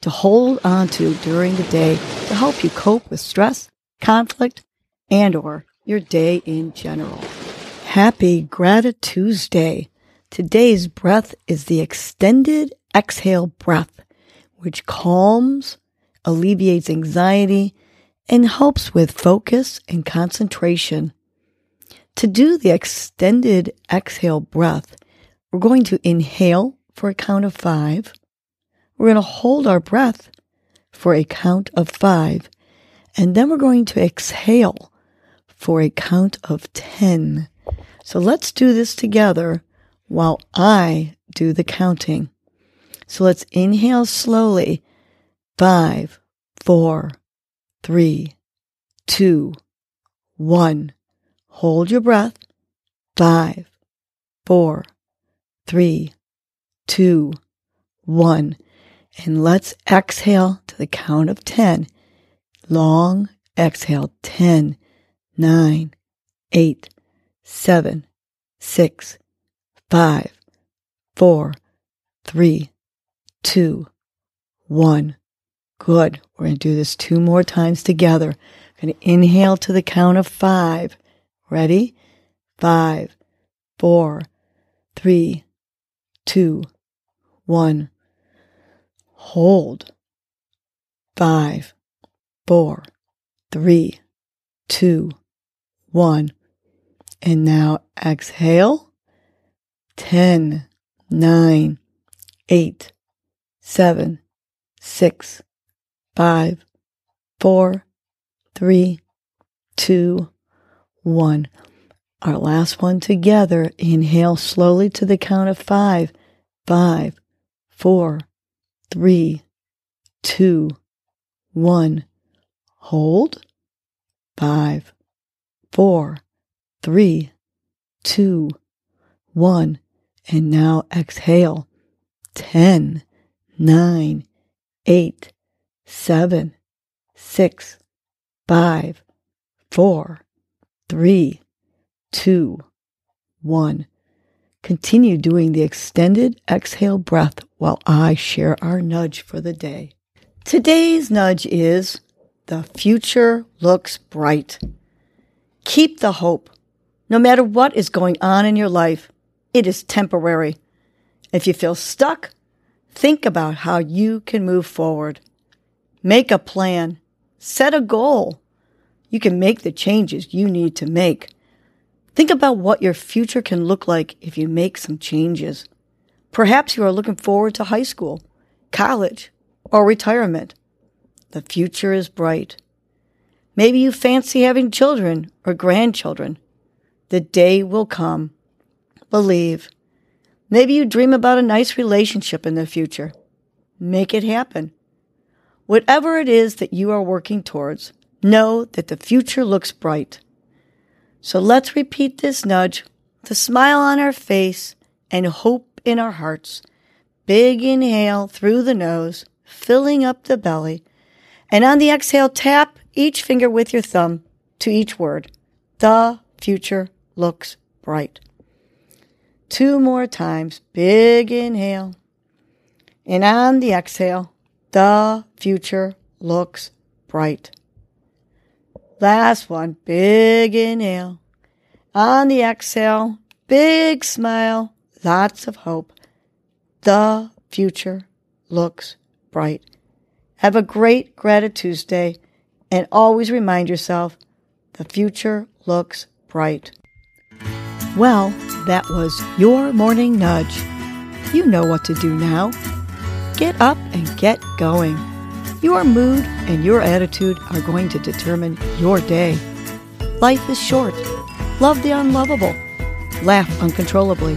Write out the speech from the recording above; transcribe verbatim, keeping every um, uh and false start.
to hold on to during the day to help you cope with stress, conflict, and or your day in general. Happy Gratitude Tuesday. Today's breath is the extended exhale breath, which calms, alleviates anxiety, and helps with focus and concentration. To do the extended exhale breath, we're going to inhale for a count of five. We're going to hold our breath for a count of five, and then we're going to exhale for a count of ten. So let's do this together while I do the counting. So let's inhale slowly, five, four, three, two, one. Hold your breath, five, four, three, two, one. And let's exhale to the count of ten. Long exhale. ten, nine, eight, seven, six, five, four, three, two, one. Good. We're going to do this two more times together. I'm going to inhale to the count of five. Ready? five, four, three, two, one. Hold. five, four, three, two, one. And now exhale. ten, nine, eight, seven, six, five, four, three, two, one. Our last one together. Inhale slowly to the count of five. five, four, three, two, one. Hold. five, four, three, two, one. And now exhale. ten, nine, eight, seven, six, five, four, three, two, one. Continue doing the extended exhale breath while I share our nudge for the day. Today's nudge is the future looks bright. Keep the hope. No matter what is going on in your life, it is temporary. If you feel stuck, think about how you can move forward. Make a plan. Set a goal. You can make the changes you need to make. Think about what your future can look like if you make some changes. Perhaps you are looking forward to high school, college, or retirement. The future is bright. Maybe you fancy having children or grandchildren. The day will come. Believe. Maybe you dream about a nice relationship in the future. Make it happen. Whatever it is that you are working towards, know that the future looks bright. So let's repeat this nudge, the smile on our face and hope in our hearts. Big inhale through the nose, filling up the belly. And on the exhale, tap each finger with your thumb to each word. The future looks bright. Two more times. Big inhale. And on the exhale, the future looks bright. Last one, big inhale. On the exhale, big smile, lots of hope. The future looks bright. Have a great Gratitude Tuesday, and always remind yourself, the future looks bright. Well, that was Your Morning Nudge. You know what to do now. Get up and get going. Your mood and your attitude are going to determine your day. Life is short. Love the unlovable. Laugh uncontrollably.